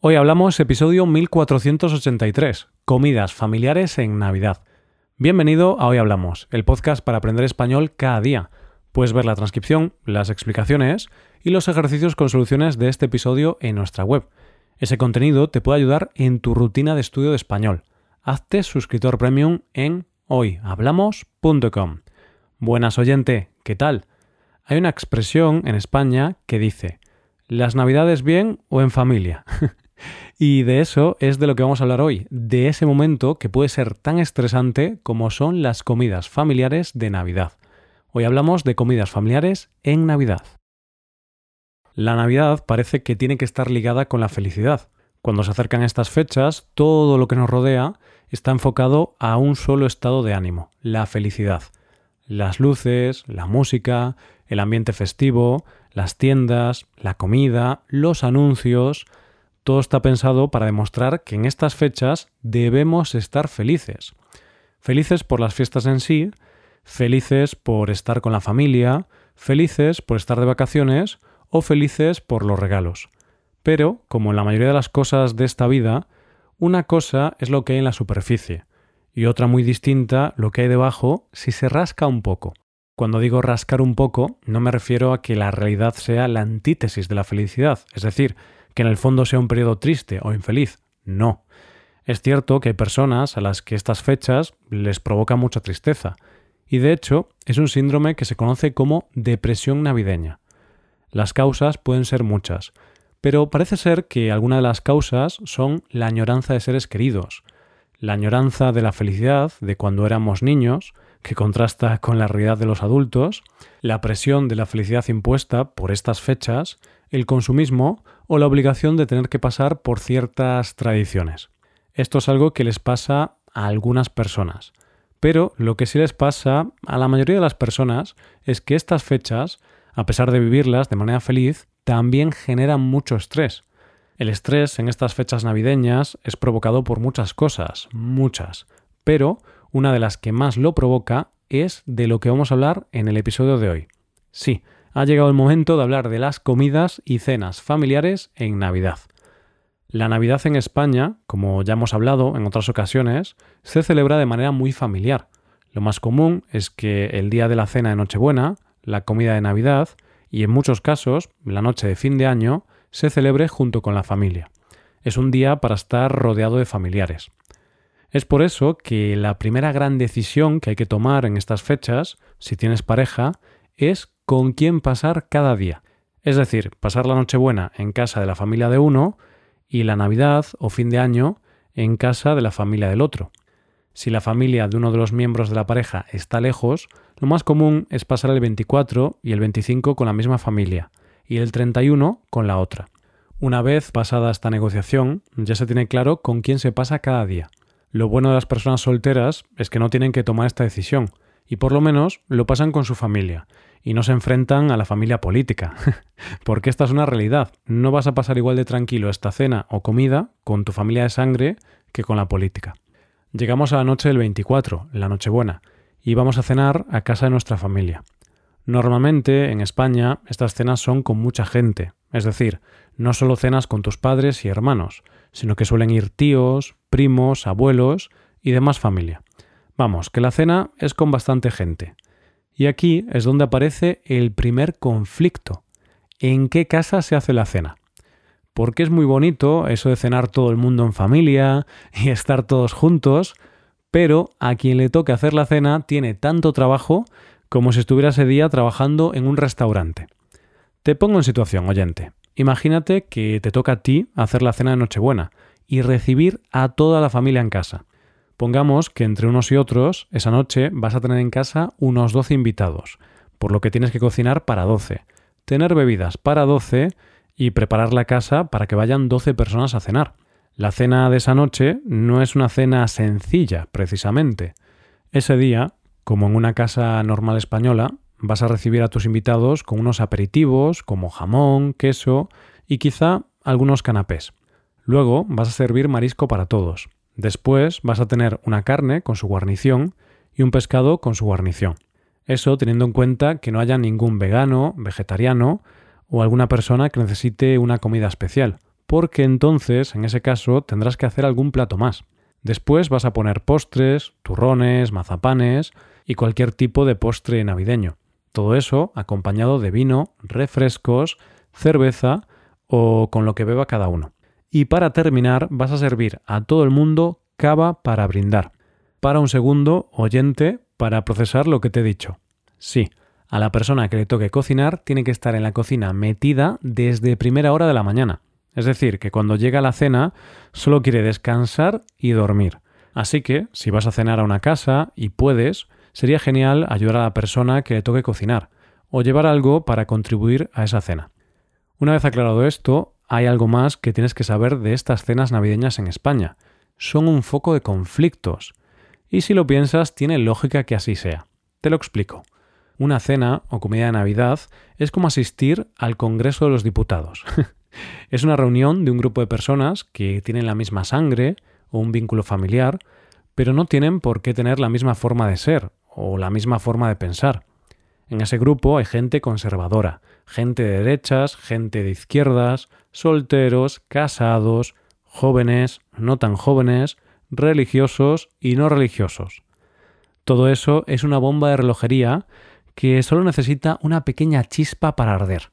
Hoy hablamos episodio 1483, comidas familiares en Navidad. Bienvenido a Hoy Hablamos, el podcast para aprender español cada día. Puedes ver la transcripción, las explicaciones y los ejercicios con soluciones de este episodio en nuestra web. Ese contenido te puede ayudar en tu rutina de estudio de español. Hazte suscriptor premium en hoyhablamos.com. Buenas oyente, ¿qué tal? Hay una expresión en España que dice «¿Las navidades bien o en familia?» Y de eso es de lo que vamos a hablar hoy, de ese momento que puede ser tan estresante como son las comidas familiares de Navidad. Hoy hablamos de comidas familiares en Navidad. La Navidad parece que tiene que estar ligada con la felicidad. Cuando se acercan estas fechas, todo lo que nos rodea está enfocado a un solo estado de ánimo, la felicidad. Las luces, la música, el ambiente festivo, las tiendas, la comida, los anuncios. Todo está pensado para demostrar que en estas fechas debemos estar felices. Felices por las fiestas en sí, felices por estar con la familia, felices por estar de vacaciones o felices por los regalos. Pero, como en la mayoría de las cosas de esta vida, una cosa es lo que hay en la superficie y otra muy distinta lo que hay debajo si se rasca un poco. Cuando digo rascar un poco, no me refiero a que la realidad sea la antítesis de la felicidad, es decir, que en el fondo sea un periodo triste o infeliz. No. Es cierto que hay personas a las que estas fechas les provocan mucha tristeza. Y de hecho, es un síndrome que se conoce como depresión navideña. Las causas pueden ser muchas, pero parece ser que alguna de las causas son la añoranza de seres queridos, la añoranza de la felicidad de cuando éramos niños, que contrasta con la realidad de los adultos, la presión de la felicidad impuesta por estas fechas, el consumismo o la obligación de tener que pasar por ciertas tradiciones. Esto es algo que les pasa a algunas personas, pero lo que sí les pasa a la mayoría de las personas es que estas fechas, a pesar de vivirlas de manera feliz, también generan mucho estrés. El estrés en estas fechas navideñas es provocado por muchas cosas, muchas, pero una de las que más lo provoca es de lo que vamos a hablar en el episodio de hoy. Sí, ha llegado el momento de hablar de las comidas y cenas familiares en Navidad. La Navidad en España, como ya hemos hablado en otras ocasiones, se celebra de manera muy familiar. Lo más común es que el día de la cena de Nochebuena, la comida de Navidad y en muchos casos la noche de fin de año se celebre junto con la familia. Es un día para estar rodeado de familiares. Es por eso que la primera gran decisión que hay que tomar en estas fechas, si tienes pareja, es con quién pasar cada día. Es decir, pasar la Nochebuena en casa de la familia de uno y la Navidad o fin de año en casa de la familia del otro. Si la familia de uno de los miembros de la pareja está lejos, lo más común es pasar el 24 y el 25 con la misma familia y el 31 con la otra. Una vez pasada esta negociación, ya se tiene claro con quién se pasa cada día. Lo bueno de las personas solteras es que no tienen que tomar esta decisión y por lo menos lo pasan con su familia. Y no se enfrentan a la familia política, porque esta es una realidad. No vas a pasar igual de tranquilo esta cena o comida con tu familia de sangre que con la política. Llegamos a la noche del 24, la Nochebuena, y vamos a cenar a casa de nuestra familia. Normalmente, en España, estas cenas son con mucha gente. Es decir, no solo cenas con tus padres y hermanos, sino que suelen ir tíos, primos, abuelos y demás familia. Vamos, que la cena es con bastante gente. Y aquí es donde aparece el primer conflicto. ¿En qué casa se hace la cena? Porque es muy bonito eso de cenar todo el mundo en familia y estar todos juntos, pero a quien le toque hacer la cena tiene tanto trabajo como si estuviera ese día trabajando en un restaurante. Te pongo en situación, oyente. Imagínate que te toca a ti hacer la cena de Nochebuena y recibir a toda la familia en casa. Pongamos que entre unos y otros, esa noche vas a tener en casa unos 12 invitados, por lo que tienes que cocinar para 12, tener bebidas para 12 y preparar la casa para que vayan 12 personas a cenar. La cena de esa noche no es una cena sencilla, precisamente. Ese día, como en una casa normal española, vas a recibir a tus invitados con unos aperitivos como jamón, queso y quizá algunos canapés. Luego vas a servir marisco para todos. Después vas a tener una carne con su guarnición y un pescado con su guarnición. Eso teniendo en cuenta que no haya ningún vegano, vegetariano o alguna persona que necesite una comida especial, porque entonces, en ese caso, tendrás que hacer algún plato más. Después vas a poner postres, turrones, mazapanes y cualquier tipo de postre navideño. Todo eso acompañado de vino, refrescos, cerveza o con lo que beba cada uno. Y para terminar vas a servir a todo el mundo cava para brindar. Para un segundo, oyente, para procesar lo que te he dicho. Sí, a la persona que le toque cocinar tiene que estar en la cocina metida desde primera hora de la mañana. Es decir, que cuando llega la cena solo quiere descansar y dormir. Así que, si vas a cenar a una casa y puedes, sería genial ayudar a la persona que le toque cocinar o llevar algo para contribuir a esa cena. Una vez aclarado esto, hay algo más que tienes que saber de estas cenas navideñas en España. Son un foco de conflictos. Y si lo piensas, tiene lógica que así sea. Te lo explico. Una cena o comida de Navidad es como asistir al Congreso de los Diputados. Es una reunión de un grupo de personas que tienen la misma sangre o un vínculo familiar, pero no tienen por qué tener la misma forma de ser o la misma forma de pensar. En ese grupo hay gente conservadora, gente de derechas, gente de izquierdas, solteros, casados, jóvenes, no tan jóvenes, religiosos y no religiosos. Todo eso es una bomba de relojería que solo necesita una pequeña chispa para arder.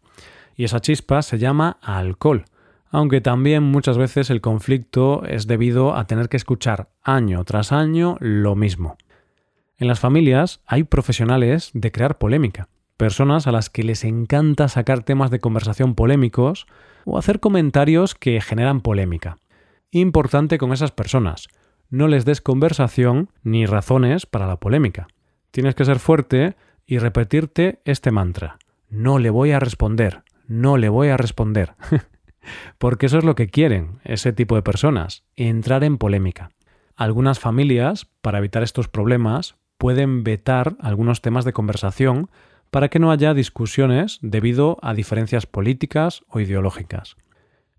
Y esa chispa se llama alcohol, aunque también muchas veces el conflicto es debido a tener que escuchar año tras año lo mismo. En las familias hay profesionales de crear polémica, personas a las que les encanta sacar temas de conversación polémicos o hacer comentarios que generan polémica. Importante con esas personas, no les des conversación ni razones para la polémica. Tienes que ser fuerte y repetirte este mantra: no le voy a responder. No le voy a responder. Porque eso es lo que quieren ese tipo de personas, entrar en polémica. Algunas familias, para evitar estos problemas, pueden vetar algunos temas de conversación para que no haya discusiones debido a diferencias políticas o ideológicas.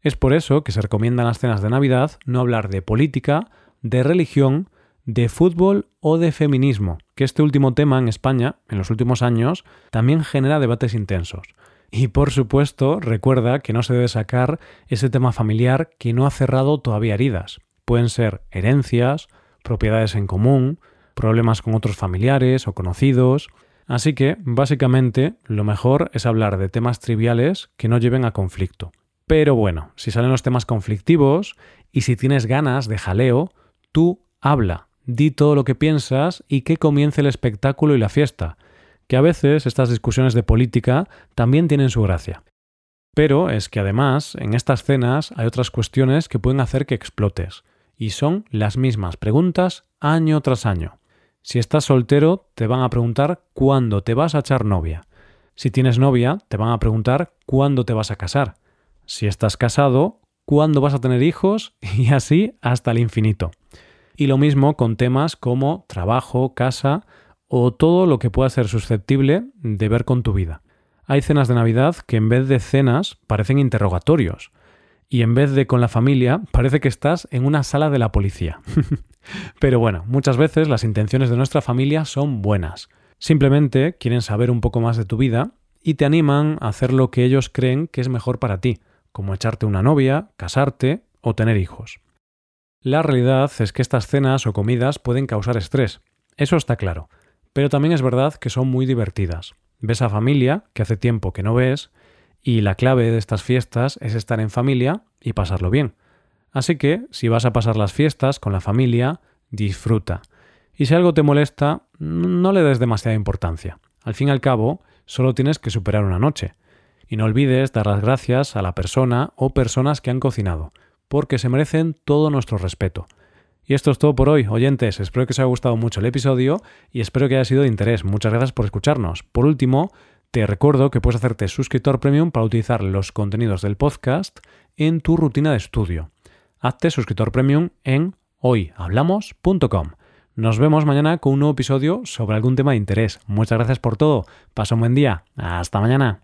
Es por eso que se recomienda en las cenas de Navidad no hablar de política, de religión, de fútbol o de feminismo, que este último tema en España, en los últimos años, también genera debates intensos. Y por supuesto, recuerda que no se debe sacar ese tema familiar que no ha cerrado todavía heridas. Pueden ser herencias, propiedades en común, problemas con otros familiares o conocidos. Así que, básicamente, lo mejor es hablar de temas triviales que no lleven a conflicto. Pero bueno, si salen los temas conflictivos y si tienes ganas de jaleo, tú habla, di todo lo que piensas y que comience el espectáculo y la fiesta. Que a veces estas discusiones de política también tienen su gracia. Pero es que además, en estas cenas hay otras cuestiones que pueden hacer que explotes, y son las mismas preguntas año tras año. Si estás soltero, te van a preguntar cuándo te vas a echar novia. Si tienes novia, te van a preguntar cuándo te vas a casar. Si estás casado, cuándo vas a tener hijos, y así hasta el infinito. Y lo mismo con temas como trabajo, casa o todo lo que pueda ser susceptible de ver con tu vida. Hay cenas de Navidad que en vez de cenas parecen interrogatorios y en vez de con la familia parece que estás en una sala de la policía. Pero bueno, muchas veces las intenciones de nuestra familia son buenas. Simplemente quieren saber un poco más de tu vida y te animan a hacer lo que ellos creen que es mejor para ti, como echarte una novia, casarte o tener hijos. La realidad es que estas cenas o comidas pueden causar estrés. Eso está claro. Pero también es verdad que son muy divertidas. Ves a familia, que hace tiempo que no ves, y la clave de estas fiestas es estar en familia y pasarlo bien. Así que, si vas a pasar las fiestas con la familia, disfruta. Y si algo te molesta, no le des demasiada importancia. Al fin y al cabo, solo tienes que superar una noche. Y no olvides dar las gracias a la persona o personas que han cocinado, porque se merecen todo nuestro respeto. Y esto es todo por hoy, oyentes. Espero que os haya gustado mucho el episodio y espero que haya sido de interés. Muchas gracias por escucharnos. Por último, te recuerdo que puedes hacerte suscriptor premium para utilizar los contenidos del podcast en tu rutina de estudio. Hazte suscriptor premium en hoyhablamos.com. Nos vemos mañana con un nuevo episodio sobre algún tema de interés. Muchas gracias por todo. Pasa un buen día. Hasta mañana.